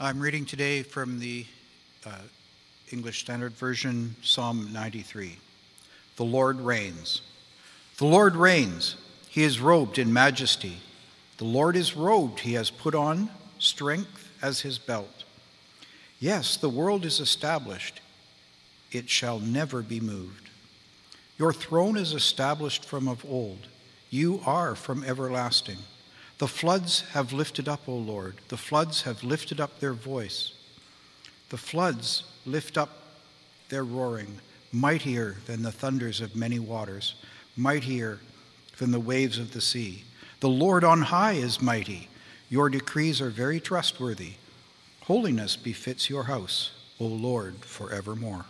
I'm reading today from the English Standard Version, Psalm 93. The Lord reigns. The Lord reigns. He is robed in majesty. The Lord is robed. He has put on strength as his belt. Yes, the world is established. It shall never be moved. Your throne is established from of old. You are from everlasting. The floods have lifted up, O Lord. The floods have lifted up their voice. The floods lift up their roaring, mightier than the thunders of many waters, mightier than the waves of the sea. The Lord on high is mighty. Your decrees are very trustworthy. Holiness befits your house, O Lord, forevermore.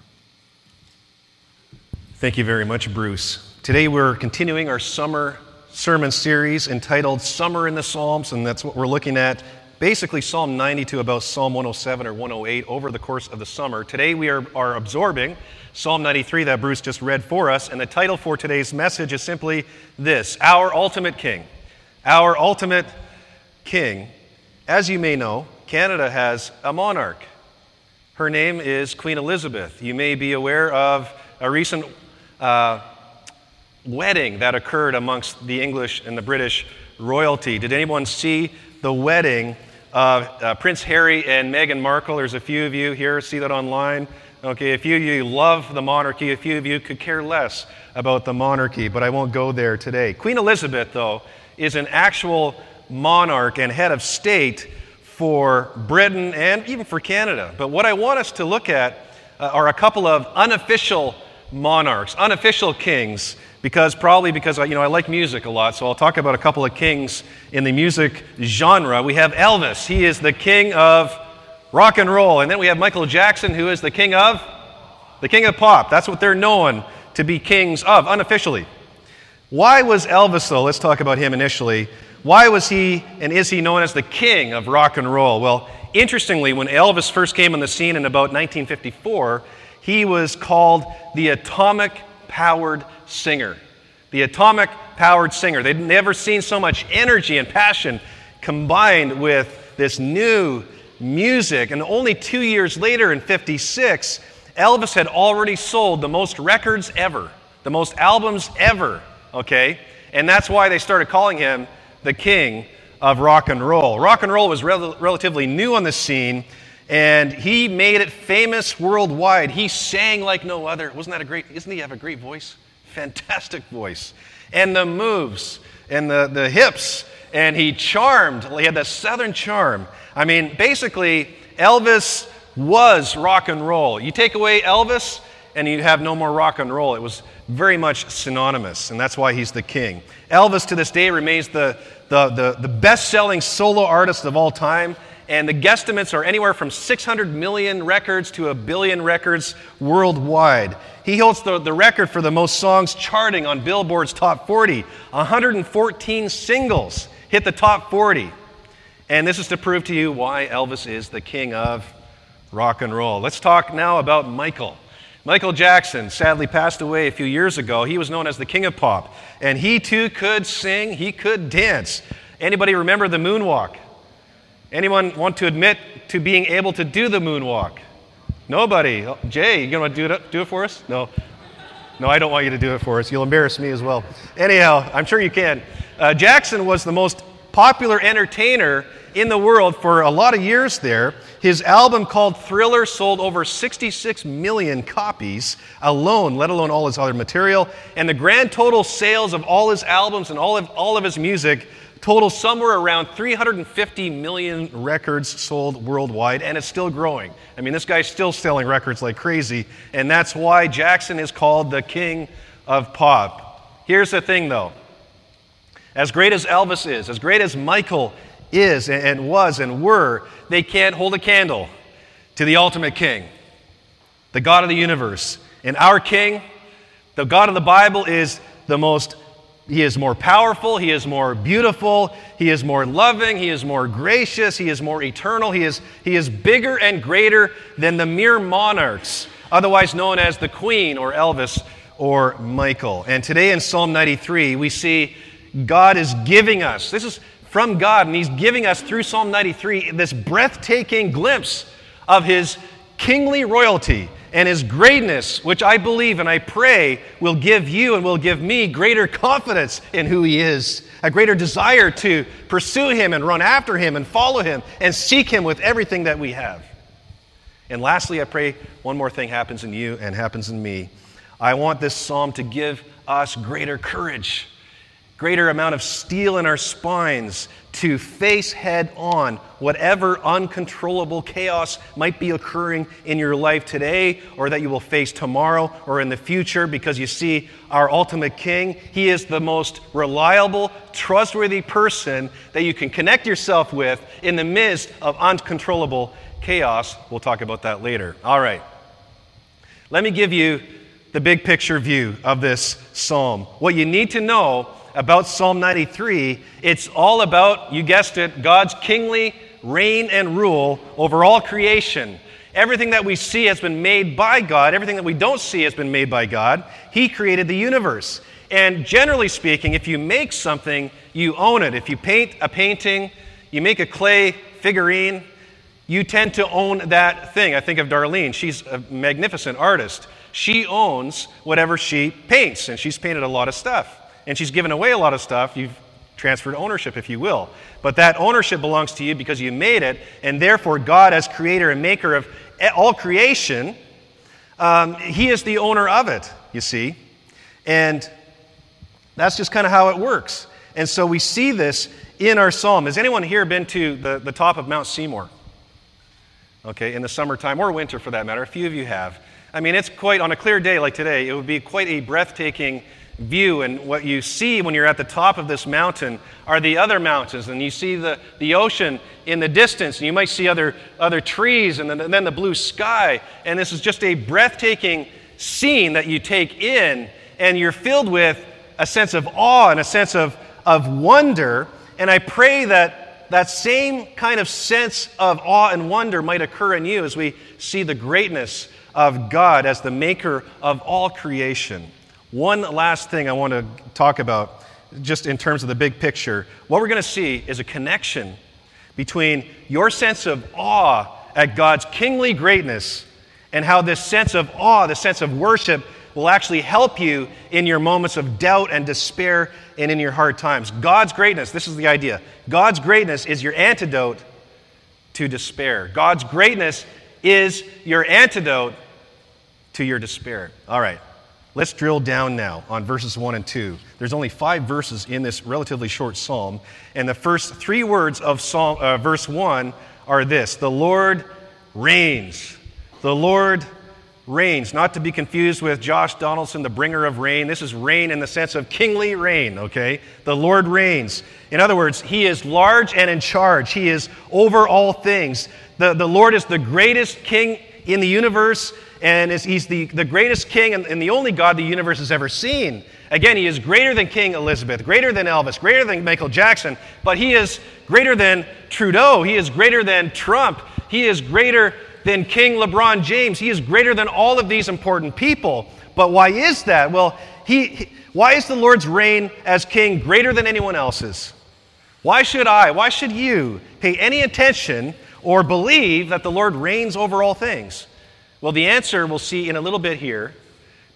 Thank you very much, Bruce. Today we're continuing our summer sermon series entitled Summer in the Psalms, and that's what we're looking at, basically Psalm 90 to about Psalm 107 or 108 over the course of the summer. Today we are absorbing Psalm 93 that Bruce just read for us, and the title for today's message is simply this: Our Ultimate King. Our Ultimate King. As you may know, Canada has a monarch. Her name is Queen Elizabeth. You may be aware of a recent wedding that occurred amongst the English and the British royalty. Did anyone see the wedding of Prince Harry and Meghan Markle? There's a few of you here, see that online. Okay, a few of you love the monarchy, a few of you could care less about the monarchy, but I won't go there today. Queen Elizabeth, though, is an actual monarch and head of state for Britain and even for Canada. But what I want us to look at are a couple of unofficial monarchs, unofficial kings, because I like music a lot, so I'll talk about a couple of kings in the music genre. We have Elvis. He is the king of rock and roll. And then we have Michael Jackson, who is the king of pop. That's what they're known to be kings of, unofficially. Why was Elvis, though? Let's talk about him initially. Why was he and is he known as the king of rock and roll? Well, interestingly, when Elvis first came on the scene in about 1954, he was called the atomic-powered singer. The atomic-powered singer. They'd never seen so much energy and passion combined with this new music. And only 2 years later, in 1956, Elvis had already sold the most records ever, the most albums ever, okay? And that's why they started calling him the king of rock and roll. Rock and roll was relatively new on the scene, and he made it famous worldwide. He sang like no other. Doesn't he have a great voice? Fantastic voice. And the moves, and the hips, and he had that southern charm. I mean, basically, Elvis was rock and roll. You take away Elvis, and you have no more rock and roll. It was very much synonymous, and that's why he's the king. Elvis, to this day, remains the best-selling solo artist of all time. And the guesstimates are anywhere from 600 million records to 1 billion records worldwide. He holds the record for the most songs charting on Billboard's Top 40. 114 singles hit the Top 40. And this is to prove to you why Elvis is the king of rock and roll. Let's talk now about Michael. Michael Jackson sadly passed away a few years ago. He was known as the king of pop. And he too could sing, he could dance. Anybody remember the moonwalk? Anyone want to admit to being able to do the moonwalk? Nobody. Jay, you going to do it for us? No. No, I don't want you to do it for us. You'll embarrass me as well. Anyhow, I'm sure you can. Jackson was the most popular entertainer in the world for a lot of years there. His album called Thriller sold over 66 million copies alone, let alone all his other material. And the grand total sales of all his albums and all of his music total somewhere around 350 million records sold worldwide, and it's still growing. I mean, this guy's still selling records like crazy, and that's why Jackson is called the king of pop. Here's the thing, though. As great as Elvis is, as great as Michael is and was and were, they can't hold a candle to the ultimate king, the God of the universe. And our king, the God of the Bible, He is more powerful, he is more beautiful, he is more loving, he is more gracious, he is more eternal, he is bigger and greater than the mere monarchs, otherwise known as the Queen or Elvis or Michael. And today in Psalm 93, we see God is giving us, this is from God, and he's giving us, through Psalm 93, this breathtaking glimpse of his kingly royalty and his greatness, which I believe and I pray will give you and will give me greater confidence in who he is, a greater desire to pursue him and run after him and follow him and seek him with everything that we have. And lastly, I pray one more thing happens in you and happens in me. I want this psalm to give us greater courage, greater amount of steel in our spines to face head on whatever uncontrollable chaos might be occurring in your life today, or that you will face tomorrow or in the future, because you see, our ultimate King, he is the most reliable, trustworthy person that you can connect yourself with in the midst of uncontrollable chaos. We'll talk about that later. All right. Let me give you the big picture view of this psalm. What you need to know about Psalm 93, it's all about, you guessed it, God's kingly reign and rule over all creation. Everything that we see has been made by God. Everything that we don't see has been made by God. He created the universe. And generally speaking, if you make something, you own it. If you paint a painting, you make a clay figurine, you tend to own that thing. I think of Darlene. She's a magnificent artist. She owns whatever she paints, and she's painted a lot of stuff. And she's given away a lot of stuff. You've transferred ownership, if you will. But that ownership belongs to you because you made it, and therefore God, as creator and maker of all creation, he is the owner of it, you see. And that's just kind of how it works. And so we see this in our psalm. Has anyone here been to the top of Mount Seymour? Okay, in the summertime, or winter for that matter. A few of you have. I mean, it's quite, on a clear day like today, it would be quite a breathtaking view, and what you see when you're at the top of this mountain are the other mountains, and you see the ocean in the distance, and you might see other trees, and then the blue sky, and this is just a breathtaking scene that you take in, and you're filled with a sense of awe and a sense of wonder, and I pray that same kind of sense of awe and wonder might occur in you as we see the greatness of God as the maker of all creation. One last thing I want to talk about, just in terms of the big picture. What we're going to see is a connection between your sense of awe at God's kingly greatness and how this sense of awe, the sense of worship, will actually help you in your moments of doubt and despair and in your hard times. God's greatness, this is the idea, God's greatness is your antidote to despair. God's greatness is your antidote to your despair. All right. Let's drill down now on verses 1 and 2. There's only 5 verses in this relatively short psalm, and the first 3 words of psalm, verse 1 are this: the Lord reigns. The Lord reigns. Not to be confused with Josh Donaldson, the bringer of rain. This is reign in the sense of kingly reign, okay? The Lord reigns. In other words, he is large and in charge. He is over all things. The Lord is the greatest king in the universe, and he's the greatest king and the only God the universe has ever seen. Again, he is greater than Queen Elizabeth, greater than Elvis, greater than Michael Jackson, but he is greater than Trudeau, he is greater than Trump, he is greater than King LeBron James, he is greater than all of these important people. But why is that? Well, why is the Lord's reign as king greater than anyone else's? Why should you pay any attention or believe that the Lord reigns over all things? Well, the answer we'll see in a little bit here,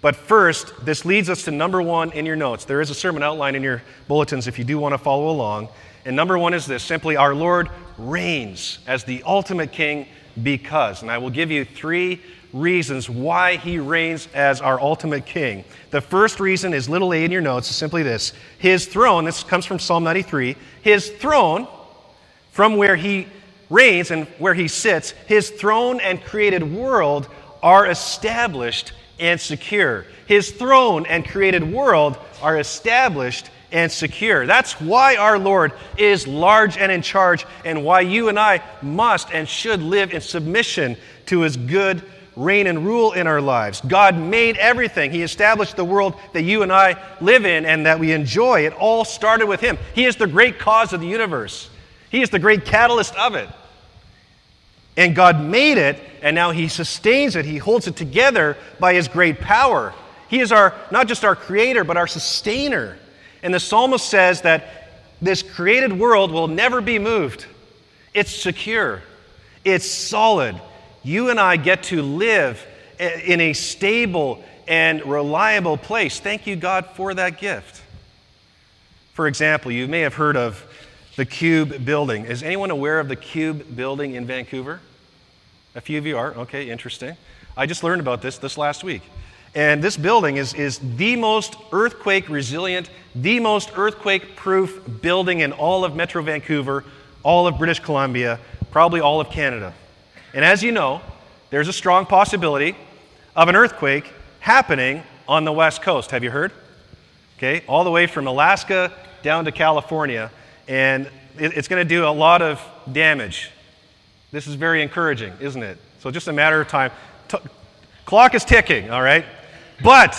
but first, this leads us to number 1 in your notes. There is a sermon outline in your bulletins if you do want to follow along, and number 1 is this, simply, our Lord reigns as the ultimate king because, and I will give you 3 reasons why he reigns as our ultimate king. The first reason is little a in your notes, is simply this: his throne, this comes from Psalm 93, his throne from where he reigns and where he sits, his throne and created world are established and secure. His throne and created world are established and secure. That's why our Lord is large and in charge, and why you and I must and should live in submission to his good reign and rule in our lives. God made everything. He established the world that you and I live in and that we enjoy. It all started with him. He is the great cause of the universe. He is the great catalyst of it. And God made it, and now he sustains it. He holds it together by his great power. He is not just our creator, but our sustainer. And the psalmist says that This created world will never be moved. It's secure. It's solid. You and I get to live in a stable and reliable place. Thank you, God, for that gift. For example, you may have heard of the Cube building. Is anyone aware of the Cube building in Vancouver? A few of you are. Okay, interesting. I just learned about this last week. And this building is the most earthquake-resilient, the most earthquake-proof building in all of Metro Vancouver, all of British Columbia, probably all of Canada. And as you know, there's a strong possibility of an earthquake happening on the West Coast. Have you heard? Okay, all the way from Alaska down to California, and it's going to do a lot of damage. This is very encouraging, isn't it? So just a matter of time. Clock is ticking, all right? But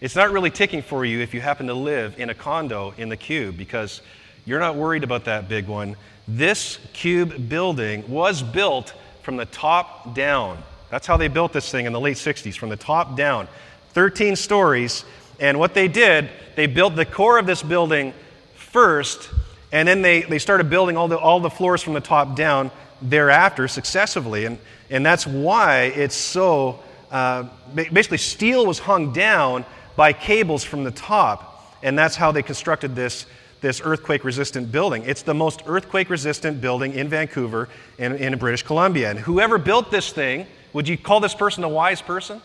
it's not really ticking for you if you happen to live in a condo in the Cube, because you're not worried about that big one. This Cube building was built from the top down. That's how they built this thing in the late 60s, from the top down. 13 stories, and what they did, they built the core of this building first, and then they started building all the floors from the top down thereafter successively, and that's why it's so, basically steel was hung down by cables from the top, and that's how they constructed this earthquake-resistant building. It's the most earthquake-resistant building in Vancouver and in British Columbia, and whoever built this thing, would you call this person a wise person?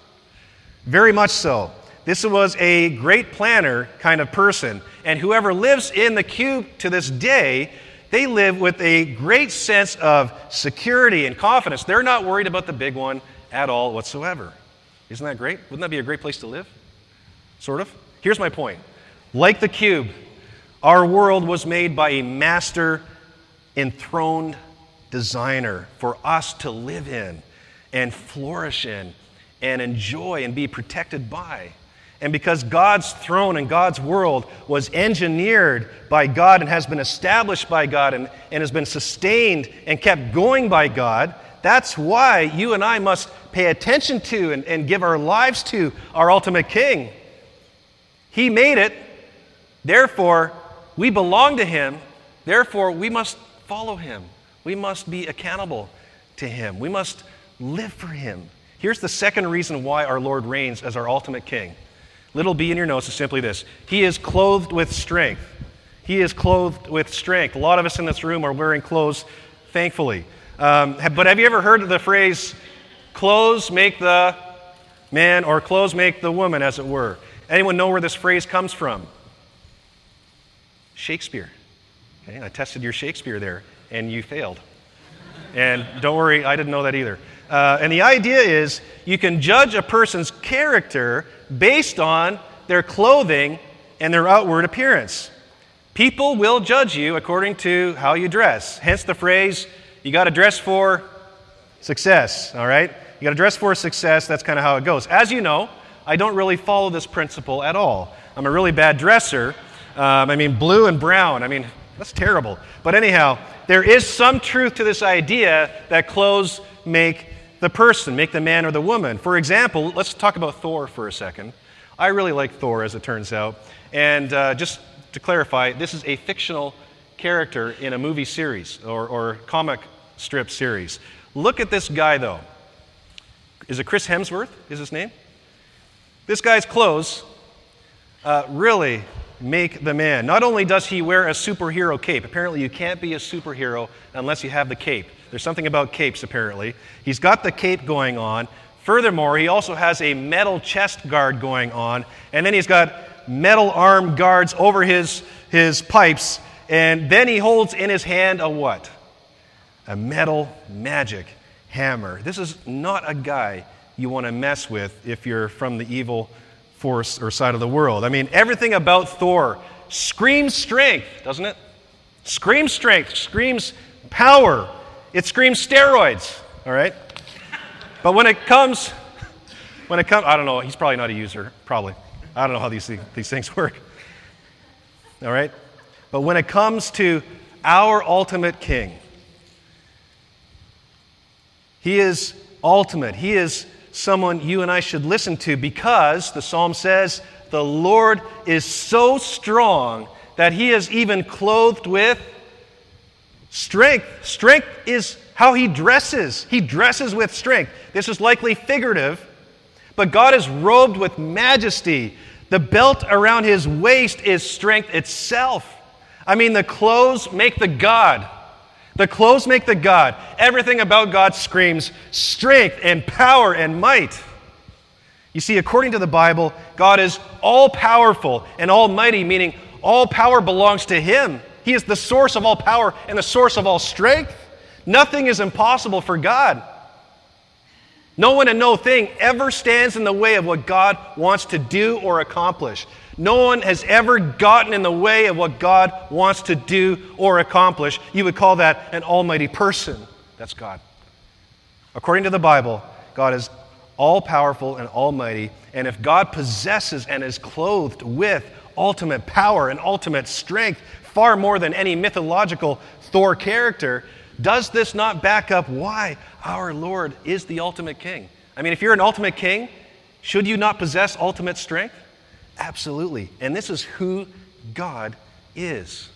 Very much so. This was a great planner kind of person, and whoever lives in the Cube to this day, they live with a great sense of security and confidence. They're not worried about the big one at all whatsoever. Isn't that great? Wouldn't that be a great place to live? Sort of. Here's my point. Like the Cube, our world was made by a master enthroned designer for us to live in and flourish in and enjoy and be protected by. And because God's throne and God's world was engineered by God and has been established by God and has been sustained and kept going by God, that's why you and I must pay attention to and give our lives to our ultimate King. He made it, therefore we belong to Him, therefore we must follow Him. We must be accountable to Him. We must live for Him. Here's the second reason why our Lord reigns as our ultimate King. Little b in your notes is simply this. He is clothed with strength. He is clothed with strength. A lot of us in this room are wearing clothes, thankfully. But have you ever heard of the phrase, clothes make the man or clothes make the woman, as it were? Anyone know where this phrase comes from? Shakespeare. Okay, I tested your Shakespeare there, and you failed. And don't worry, I didn't know that either. And the idea is you can judge a person's character based on their clothing and their outward appearance. People will judge you according to how you dress. Hence the phrase, you got to dress for success, all right? You got to dress for success. That's kind of how it goes. As you know, I don't really follow this principle at all. I'm a really bad dresser. Blue and brown. That's terrible. But anyhow, there is some truth to this idea that clothes make the person, make the man or the woman. For example, let's talk about Thor for a second. I really like Thor, as it turns out. And just to clarify, this is a fictional character in a movie series or comic strip series. Look at this guy, though. Is it Chris Hemsworth is his name? This guy's clothes really make the man. Not only does he wear a superhero cape. Apparently, you can't be a superhero unless you have the cape. There's something about capes, apparently. He's got the cape going on. Furthermore, he also has a metal chest guard going on. And then he's got metal arm guards over his pipes. And then he holds in his hand a what? A metal magic hammer. This is not a guy you want to mess with if you're from the evil force or side of the world. Everything about Thor screams strength, doesn't it? Screams strength, screams power. It screams steroids, all right? But when it comes, I don't know, he's probably not a user, probably. I don't know how these things work, all right? But when it comes to our ultimate King, He is ultimate. He is someone you and I should listen to because, the Psalm says, the Lord is so strong that he is even clothed with strength. Strength is how he dresses. He dresses with strength. This is likely figurative, but God is robed with majesty. The belt around his waist is strength itself. I mean, the clothes make the God. The clothes make the God. Everything about God screams strength and power and might. You see, according to the Bible, God is all-powerful and almighty, meaning all power belongs to him. He is the source of all power and the source of all strength. Nothing is impossible for God. No one and no thing ever stands in the way of what God wants to do or accomplish. No one has ever gotten in the way of what God wants to do or accomplish. You would call that an almighty person. That's God. According to the Bible, God is all-powerful and almighty, and if God possesses and is clothed with ultimate power and ultimate strength, far more than any mythological Thor character, does this not back up why our Lord is the ultimate king? I mean, if you're an ultimate king, should you not possess ultimate strength? Absolutely. And this is who God is.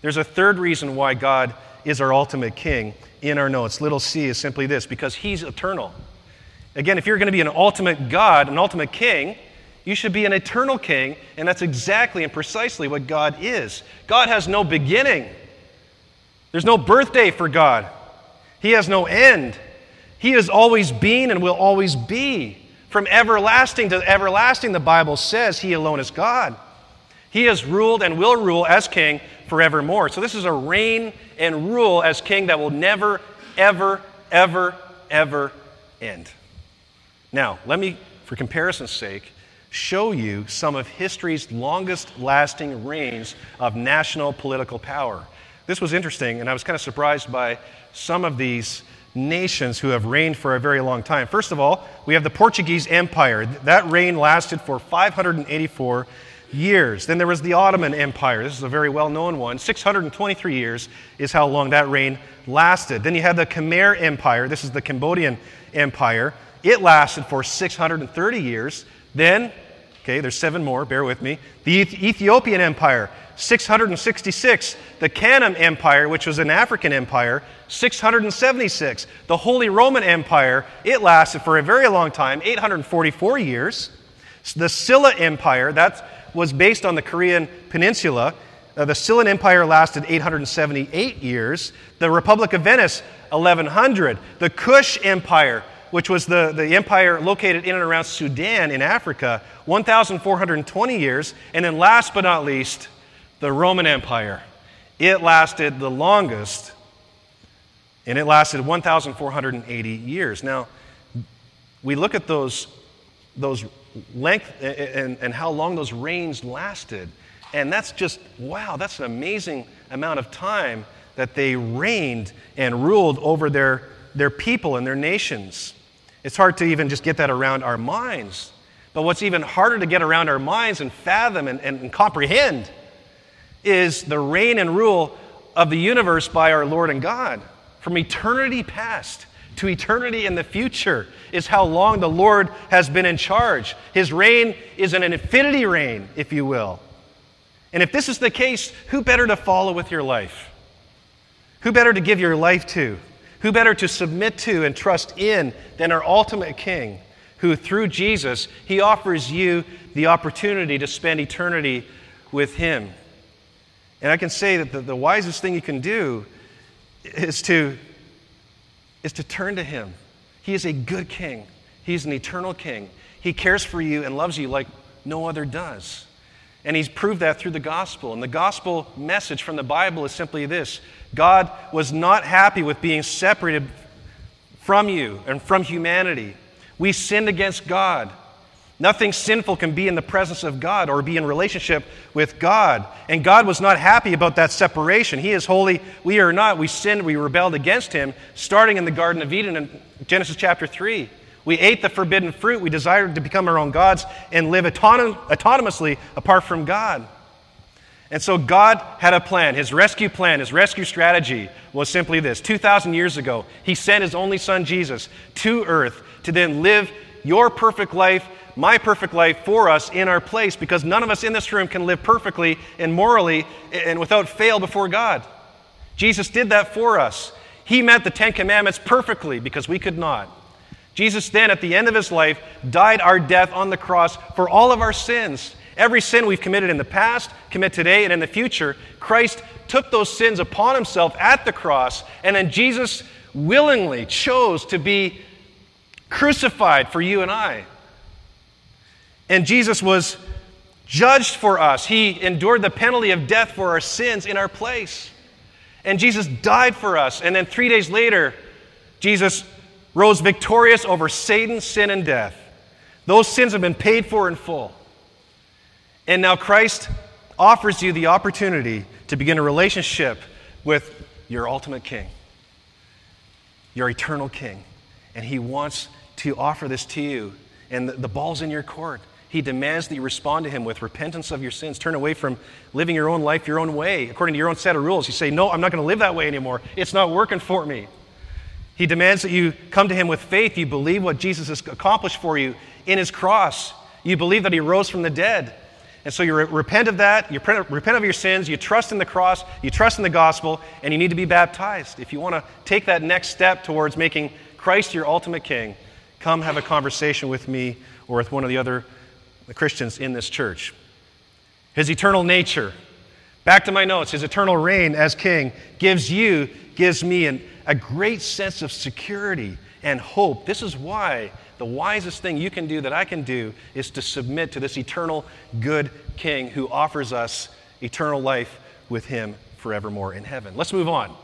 There's a third reason why God is our ultimate king in our notes. Little c is simply this, because he's eternal. Again, if you're going to be an ultimate God, an ultimate king, you should be an eternal king, and that's exactly and precisely what God is. God has no beginning. There's no birthday for God. He has no end. He has always been and will always be. From everlasting to everlasting, the Bible says he alone is God. He has ruled and will rule as king forevermore. So this is a reign and rule as king that will never, ever, ever, ever end. Now, let me, for comparison's sake, show you some of history's longest-lasting reigns of national political power. This was interesting, and I was kind of surprised by some of these nations who have reigned for a very long time. First of all, we have the Portuguese Empire. That reign lasted for 584 years. Then there was the Ottoman Empire. This is a very well-known one. 623 years is how long that reign lasted. Then you had the Khmer Empire. This is the Cambodian Empire. It lasted for 630 years. Then, okay, there's seven more, bear with me. The Ethiopian Empire, 666. The Kanem Empire, which was an African empire, 676. The Holy Roman Empire, it lasted for a very long time, 844 years. The Silla Empire, that was based on the Korean peninsula. The Silla Empire lasted 878 years. The Republic of Venice, 1100. The Kush Empire, which was the empire located in and around Sudan in Africa, 1,420 years. And then last but not least, the Roman Empire. It lasted the longest, and it lasted 1,480 years. Now, we look at those length and how long those reigns lasted, and that's just, wow, that's an amazing amount of time that they reigned and ruled over their people and their nations. It's hard to even just get that around our minds. But what's even harder to get around our minds and fathom and comprehend is the reign and rule of the universe by our Lord and God. From eternity past to eternity in the future is how long the Lord has been in charge. His reign is an infinity reign, if you will. And if this is the case, who better to follow with your life? Who better to give your life to? Who better to submit to and trust in than our ultimate King, who through Jesus, he offers you the opportunity to spend eternity with him. And I can say that the wisest thing you can do is to turn to him. He is a good king. He's an eternal king. He cares for you and loves you like no other does. And he's proved that through the gospel. And the gospel message from the Bible is simply this: God was not happy with being separated from you and from humanity. We sinned against God. Nothing sinful can be in the presence of God or be in relationship with God. And God was not happy about that separation. He is holy. We are not. We sinned. We rebelled against him, starting in the Garden of Eden in Genesis chapter 3. We ate the forbidden fruit. We desired to become our own gods and live autonomously apart from God. And so God had a plan. His rescue plan, his rescue strategy was simply this. 2,000 years ago, he sent his only son, Jesus, to earth to then live your perfect life, my perfect life for us in our place, because none of us in this room can live perfectly and morally and without fail before God. Jesus did that for us. He met the Ten Commandments perfectly because we could not. Jesus then, at the end of his life, died our death on the cross for all of our sins. Every sin we've committed in the past, commit today, and in the future, Christ took those sins upon himself at the cross, and then Jesus willingly chose to be crucified for you and I. And Jesus was judged for us. He endured the penalty of death for our sins in our place. And Jesus died for us, and then 3 days later, Jesus rose victorious over Satan, sin, and death. Those sins have been paid for in full. And now Christ offers you the opportunity to begin a relationship with your ultimate king, your eternal king. And he wants to offer this to you. And the ball's in your court. He demands that you respond to him with repentance of your sins. Turn away from living your own life your own way, according to your own set of rules. You say, no, I'm not going to live that way anymore. It's not working for me. He demands that you come to him with faith. You believe what Jesus has accomplished for you in his cross. You believe that he rose from the dead. And so you repent of that, you repent of your sins, you trust in the cross, you trust in the gospel, and you need to be baptized. If you want to take that next step towards making Christ your ultimate king, come have a conversation with me or with one of the other Christians in this church. His eternal nature, back to my notes, his eternal reign as king gives me a great sense of security and hope. This is why the wisest thing you can do that I can do is to submit to this eternal good king who offers us eternal life with him forevermore in heaven. Let's move on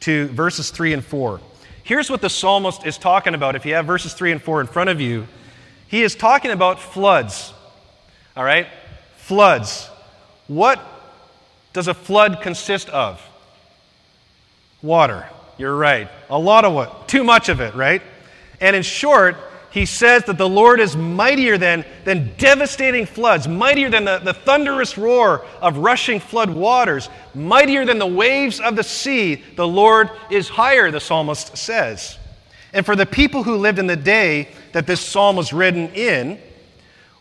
to verses 3 and 4. Here's what the psalmist is talking about. If you have verses 3 and 4 in front of you, he is talking about floods. All right? Floods. What does a flood consist of? Water. You're right. A lot of what? Too much of it, right? And in short, he says that the Lord is mightier than devastating floods, mightier than the thunderous roar of rushing flood waters, mightier than the waves of the sea. The Lord is higher, the psalmist says. And for the people who lived in the day that this psalm was written in,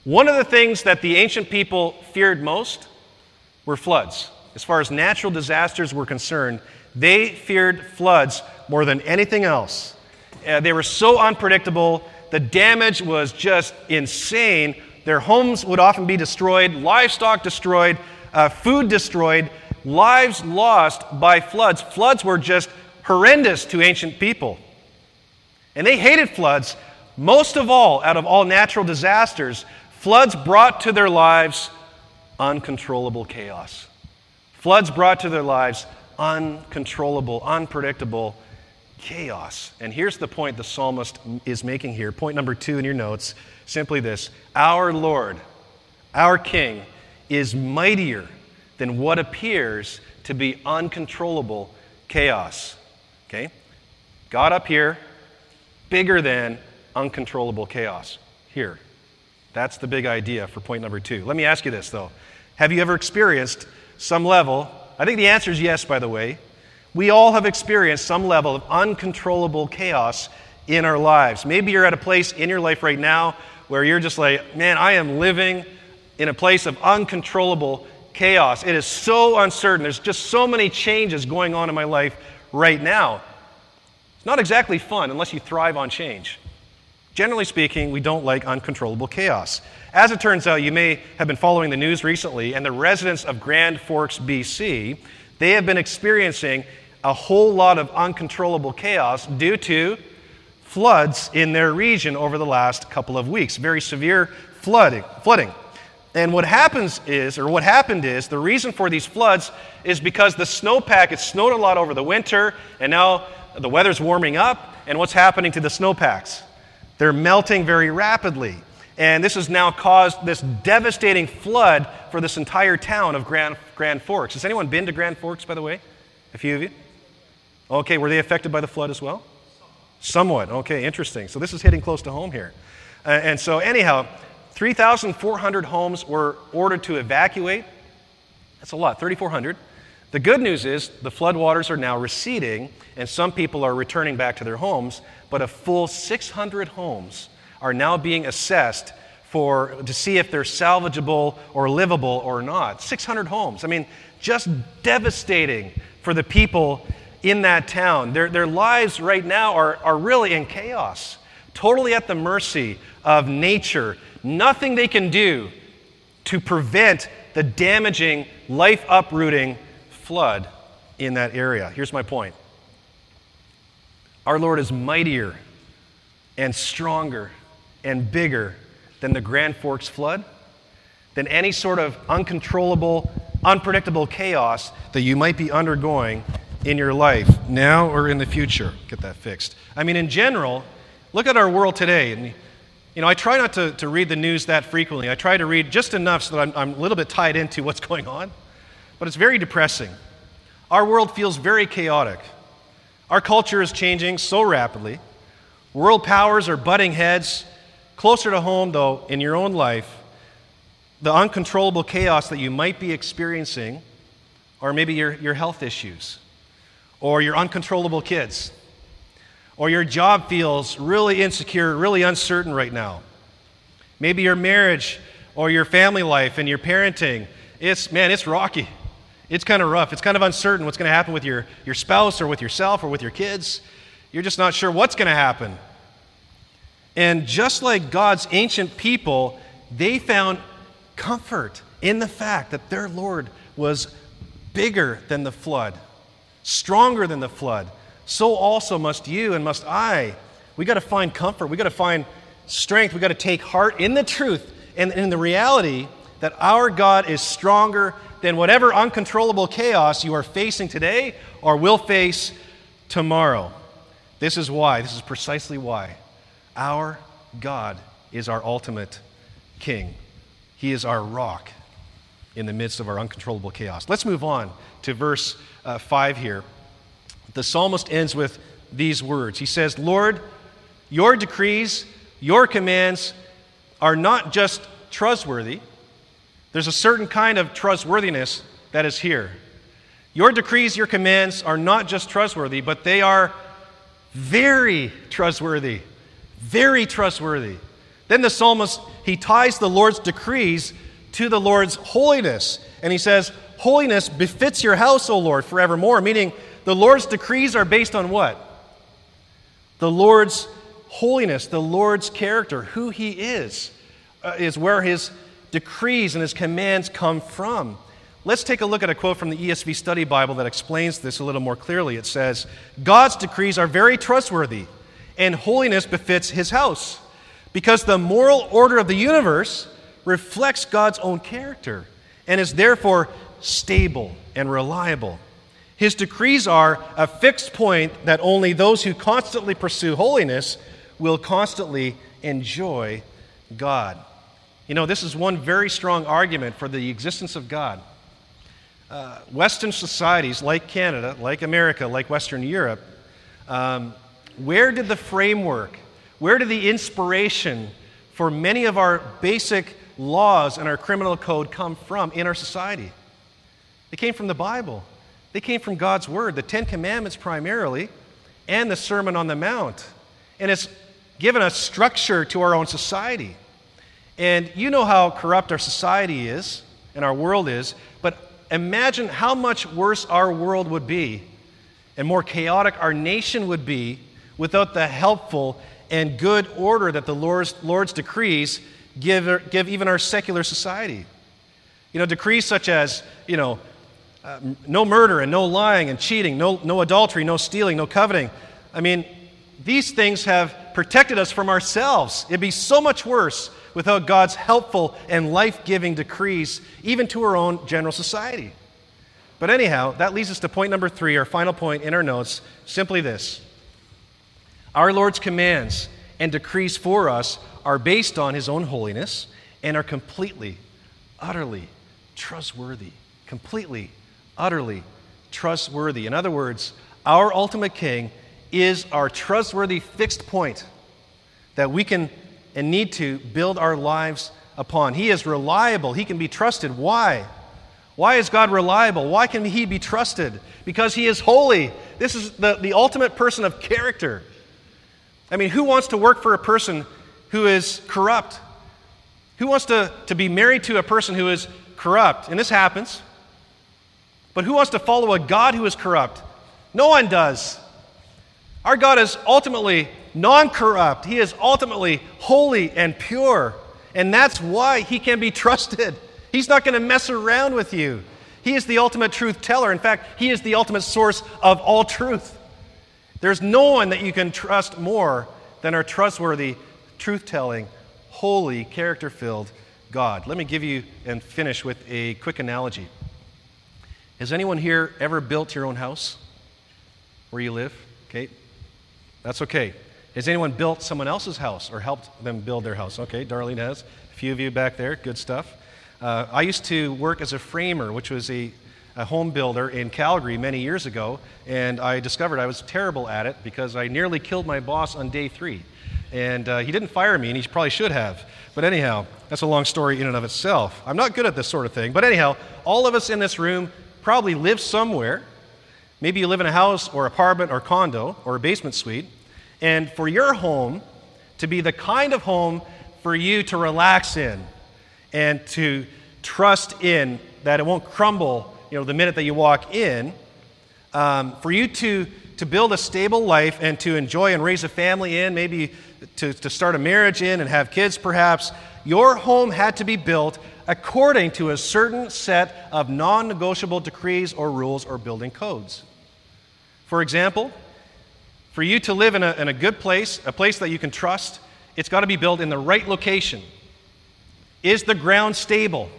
one of the things that the ancient people feared most were floods. As far as natural disasters were concerned, they feared floods more than anything else. They were so unpredictable. The damage was just insane. Their homes would often be destroyed, livestock destroyed, food destroyed, lives lost by floods. Floods were just horrendous to ancient people. And they hated floods most of all out of all natural disasters. Floods brought to their lives uncontrollable chaos. Floods brought to their lives uncontrollable, unpredictable chaos. And here's the point the psalmist is making here. Point number 2 in your notes, simply this. Our Lord, our King, is mightier than what appears to be uncontrollable chaos. Okay? God up here, bigger than uncontrollable chaos. Here. That's the big idea for point number 2. Let me ask you this, though. Have you ever experienced some level? I think the answer is yes, by the way. We all have experienced some level of uncontrollable chaos in our lives. Maybe you're at a place in your life right now where you're just like, man, I am living in a place of uncontrollable chaos. It is so uncertain. There's just so many changes going on in my life right now. It's not exactly fun unless you thrive on change. Generally speaking, we don't like uncontrollable chaos. As it turns out, you may have been following the news recently, and the residents of Grand Forks, BC, they have been experiencing a whole lot of uncontrollable chaos due to floods in their region over the last couple of weeks. Very severe flooding. And what happened is, the reason for these floods is because the snowpack, it snowed a lot over the winter, and now the weather's warming up, and what's happening to the snowpacks? They're melting very rapidly. And this has now caused this devastating flood for this entire town of Grand Forks. Has anyone been to Grand Forks, by the way? A few of you? Okay, were they affected by the flood as well? Somewhat. Okay, interesting. So this is hitting close to home here. And so anyhow, 3,400 homes were ordered to evacuate. That's a lot, 3,400. The good news is the floodwaters are now receding, and some people are returning back to their homes, but a full 600 homes are now being assessed to see if they're salvageable or livable or not. 600 homes. I mean, just devastating for the people in that town. Their lives right now are really in chaos, totally at the mercy of nature. Nothing they can do to prevent the damaging, life-uprooting flood in that area. Here's my point. Our Lord is mightier and stronger and bigger than the Grand Forks flood, than any sort of uncontrollable, unpredictable chaos that you might be undergoing in your life, now or in the future. Get that fixed. I mean, in general, look at our world today. And, you know, I try not to read the news that frequently. I try to read just enough so that I'm a little bit tied into what's going on. But it's very depressing. Our world feels very chaotic. Our culture is changing so rapidly. World powers are butting heads. Closer to home, though, in your own life, the uncontrollable chaos that you might be experiencing, or maybe your health issues, or your uncontrollable kids, or your job feels really insecure, really uncertain right now. Maybe your marriage or your family life and your parenting, it's rocky. It's kind of rough. It's kind of uncertain what's going to happen with your spouse or with yourself or with your kids. You're just not sure what's going to happen. And just like God's ancient people, they found comfort in the fact that their Lord was bigger than the flood, stronger than the flood. So also must you and must I. We got to find comfort. We got to find strength. We got to take heart in the truth and in the reality that our God is stronger than whatever uncontrollable chaos you are facing today or will face tomorrow. This is why. This is precisely why. Our God is our ultimate King. He is our rock in the midst of our uncontrollable chaos. Let's move on to verse 5 here. The psalmist ends with these words. He says, Lord, your decrees, your commands are not just trustworthy. There's a certain kind of trustworthiness that is here. Your decrees, your commands are not just trustworthy, but they are very trustworthy. Very trustworthy. Then the psalmist, he ties the Lord's decrees to the Lord's holiness. And he says, holiness befits your house, O Lord, forevermore. Meaning, the Lord's decrees are based on what? The Lord's holiness, the Lord's character, who He is where His decrees and His commands come from. Let's take a look at a quote from the ESV Study Bible that explains this a little more clearly. It says, God's decrees are very trustworthy, and holiness befits His house, because the moral order of the universe reflects God's own character and is therefore stable and reliable. His decrees are a fixed point that only those who constantly pursue holiness will constantly enjoy God. You know, this is one very strong argument for the existence of God. Western societies like Canada, like America, like Western Europe, where did the framework, where did the inspiration for many of our basic laws and our criminal code come from in our society? They came from the Bible. They came from God's Word, the Ten Commandments primarily, and the Sermon on the Mount. And it's given a structure to our own society. And you know how corrupt our society is and our world is, but imagine how much worse our world would be and more chaotic our nation would be without the helpful and good order that the Lord's decrees give even our secular society. You know, decrees such as, no murder and no lying and cheating, no adultery, no stealing, no coveting. I mean, these things have protected us from ourselves. It'd be so much worse without God's helpful and life-giving decrees, even to our own general society. But anyhow, that leads us to point number 3, our final point in our notes, simply this. Our Lord's commands and decrees for us are based on His own holiness and are completely, utterly trustworthy. Completely, utterly trustworthy. In other words, our ultimate King is our trustworthy fixed point that we can and need to build our lives upon. He is reliable. He can be trusted. Why? Why is God reliable? Why can He be trusted? Because He is holy. This is the ultimate person of character. I mean, who wants to work for a person who is corrupt, Who wants to be married to a person who is corrupt? And this happens. But who wants to follow a God who is corrupt? No one does. Our God is ultimately non-corrupt. He is ultimately holy and pure. And that's why he can be trusted. He's not going to mess around with you. He is the ultimate truth teller. In fact, he is the ultimate source of all truth. There's no one that you can trust more than our trustworthy, truth-telling, holy, character-filled God. Let me give you and finish with a quick analogy. Has anyone here ever built your own house where you live? Okay, that's okay. Has anyone built someone else's house or helped them build their house? Okay, Darlene has. A few of you back there, good stuff. I used to work as a framer, which was a home builder in Calgary many years ago, and I discovered I was terrible at it because I nearly killed my boss on day 3. And he didn't fire me, and he probably should have. But anyhow, that's a long story in and of itself. I'm not good at this sort of thing. But anyhow, all of us in this room probably live somewhere. Maybe you live in a house or apartment or condo or a basement suite. And for your home to be the kind of home for you to relax in and to trust in that it won't crumble, the minute that you walk in, for you to build a stable life and to enjoy and raise a family in, maybe to start a marriage in and have kids perhaps, your home had to be built according to a certain set of non-negotiable decrees or rules or building codes. For example, for you to live in a good place, a place that you can trust, it's got to be built in the right location. Is the ground stable?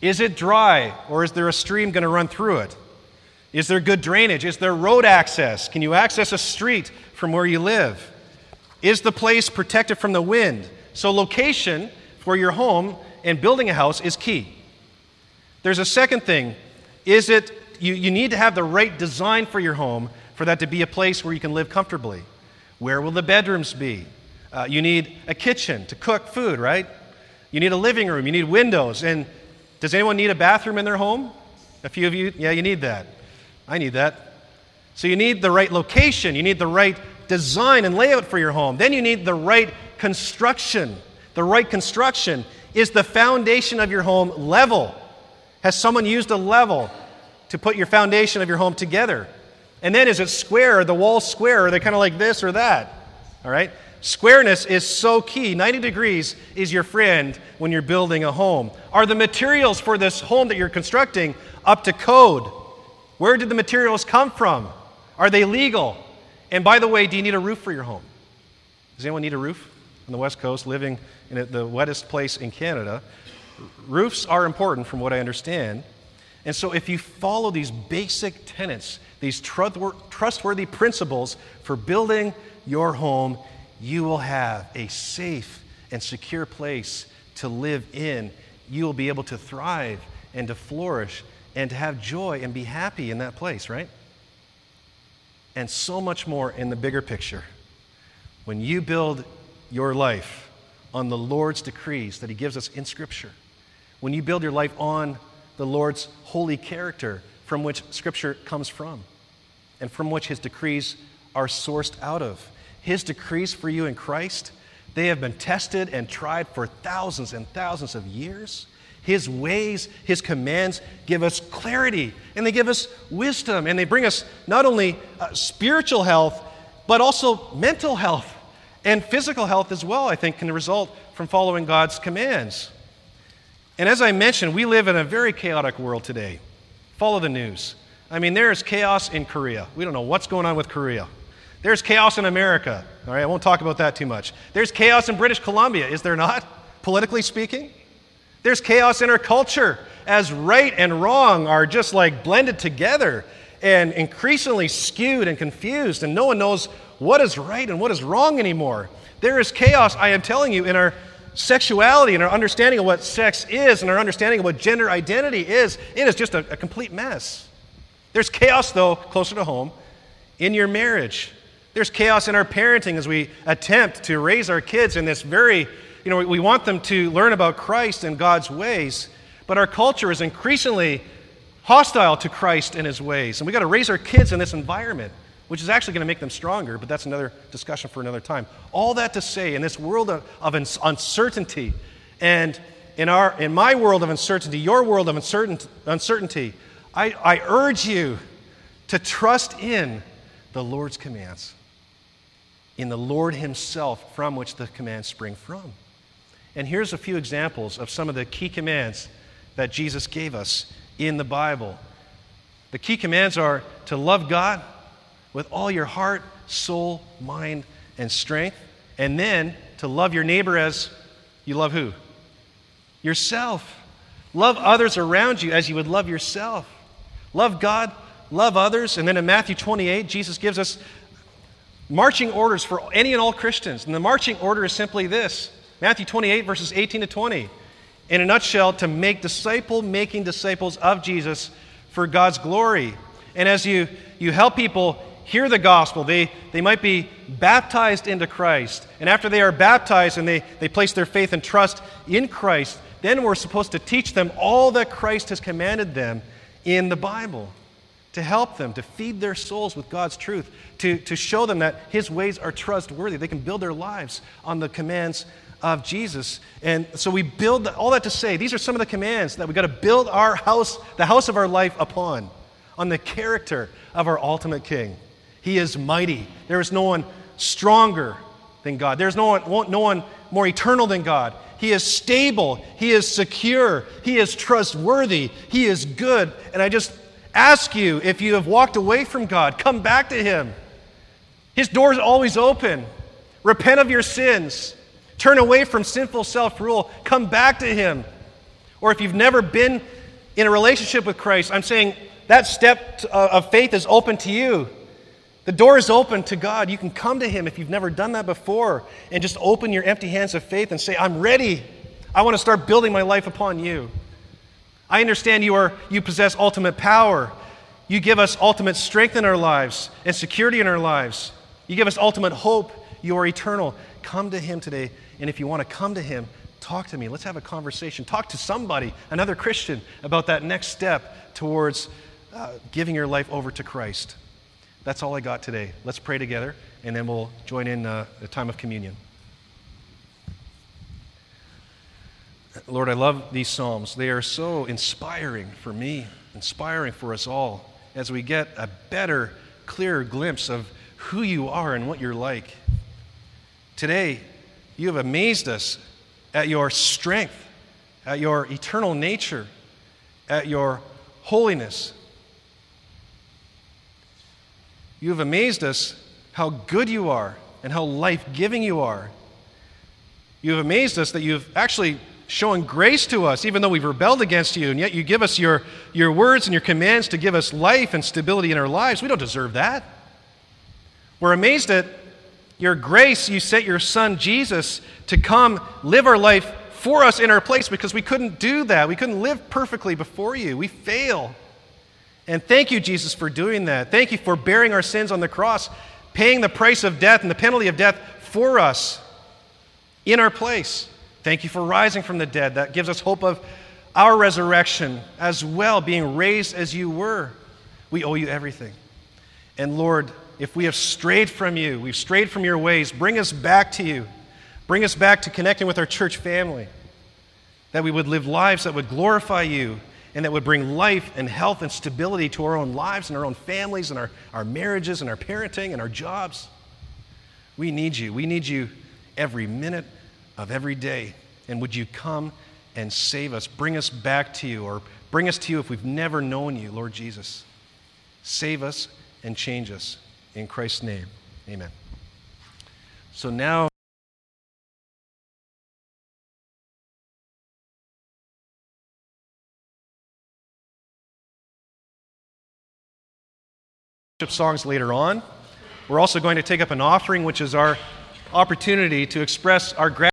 Is it dry, or is there a stream going to run through it? Is there good drainage? Is there road access? Can you access a street from where you live? Is the place protected from the wind? So location for your home and building a house is key. There's a second thing. Is it you need to have the right design for your home for that to be a place where you can live comfortably. Where will the bedrooms be? You need a kitchen to cook food, right? You need a living room. You need windows. And does anyone need a bathroom in their home? A few of you? Yeah, you need that. I need that. So you need the right location. You need the right design and layout for your home. Then you need the right construction. The right construction is the foundation of your home level. Has someone used a level to put your foundation of your home together? And then is it square? Are the walls square? Are they kind of like this or that? All right? Squareness is so key. 90 degrees is your friend when you're building a home. Are the materials for this home that you're constructing up to code? Where did the materials come from? Are they legal? And by the way, do you need a roof for your home? Does anyone need a roof on the West Coast, living in the wettest place in Canada? Roofs are important from what I understand. And so if you follow these basic tenets, these trustworthy principles for building your home, you will have a safe and secure place to live in. You will be able to thrive and to flourish and to have joy and be happy in that place, right? And so much more in the bigger picture. When you build your life on the Lord's decrees that he gives us in Scripture, when you build your life on the Lord's holy character from which Scripture comes from and from which his decrees are sourced out of, his decrees for you in Christ, they have been tested and tried for thousands and thousands of years. His ways, his commands give us clarity, and they give us wisdom, and they bring us not only spiritual health, but also mental health and physical health as well, I think, can result from following God's commands. And as I mentioned, we live in a very chaotic world today. Follow the news. I mean, there is chaos in Korea. We don't know what's going on with Korea. There's chaos in America. All right, I won't talk about that too much. There's chaos in British Columbia, is there not, politically speaking? There's chaos in our culture as right and wrong are just like blended together and increasingly skewed and confused, and no one knows what is right and what is wrong anymore. There is chaos, I am telling you, in our sexuality and our understanding of what sex is and our understanding of what gender identity is. It is just a complete mess. There's chaos, though, closer to home, in your marriage. There's chaos in our parenting as we attempt to raise our kids in this very we want them to learn about Christ and God's ways, but our culture is increasingly hostile to Christ and his ways. And we've got to raise our kids in this environment, which is actually going to make them stronger, but that's another discussion for another time. All that to say, in this world of uncertainty And in my world of uncertainty, your world of uncertainty, I urge you to trust in the Lord's commands, in the Lord himself, from which the commands spring from. And here's a few examples of some of the key commands that Jesus gave us in the Bible. The key commands are to love God with all your heart, soul, mind, and strength, and then to love your neighbor as you love who? Yourself. Love others around you as you would love yourself. Love God, love others. And then in Matthew 28, Jesus gives us marching orders for any and all Christians. And the marching order is simply this. Matthew 28, verses 18 to 20. In a nutshell, to make making disciples of Jesus for God's glory. And as you help people hear the gospel, they might be baptized into Christ. And after they are baptized and they place their faith and trust in Christ, then we're supposed to teach them all that Christ has commanded them in the Bible, to help them, to feed their souls with God's truth, to show them that his ways are trustworthy. They can build their lives on the commands of Jesus. And so we build all that to say, these are some of the commands that we've got to build our house, the house of our life upon, on the character of our ultimate King. He is mighty. There is no one stronger than God. There is no one more eternal than God. He is stable. He is secure. He is trustworthy. He is good. And I just ask you, if you have walked away from God, come back to him. His door is always open. Repent of your sins. Turn away from sinful self-rule. Come back to him. Or if you've never been in a relationship with Christ, I'm saying that step of faith is open to you. The door is open to God. You can come to him if you've never done that before, and just open your empty hands of faith and say, I'm ready. I want to start building my life upon you. I understand you possess ultimate power. You give us ultimate strength in our lives and security in our lives. You give us ultimate hope. You are eternal. Come to him today, and if you want to come to him, talk to me. Let's have a conversation. Talk to somebody, another Christian, about that next step towards giving your life over to Christ. That's all I got today. Let's pray together, and then we'll join in a time of communion. Lord, I love these Psalms. They are so inspiring for me, inspiring for us all, as we get a better, clearer glimpse of who you are and what you're like. Today, you have amazed us at your strength, at your eternal nature, at your holiness. You have amazed us how good you are and how life-giving you are. You have amazed us that you have actually shown grace to us, even though we've rebelled against you, and yet you give us your words and your commands to give us life and stability in our lives. We don't deserve that. We're amazed at your grace. You sent your son, Jesus, to come live our life for us in our place, because we couldn't do that. We couldn't live perfectly before you. We fail. And thank you, Jesus, for doing that. Thank you for bearing our sins on the cross, paying the price of death and the penalty of death for us in our place. Thank you for rising from the dead. That gives us hope of our resurrection as well, being raised as you were. We owe you everything. And Lord, if we have strayed from you, we've strayed from your ways, bring us back to you. Bring us back to connecting with our church family, that we would live lives that would glorify you, and that would bring life and health and stability to our own lives and our own families and our marriages and our parenting and our jobs. We need you. We need you every minute of every day. And would you come and save us? Bring us back to you, or bring us to you if we've never known you, Lord Jesus. Save us and change us. In Christ's name, amen. So now, songs later on. We're also going to take up an offering, which is our opportunity to express our gratitude.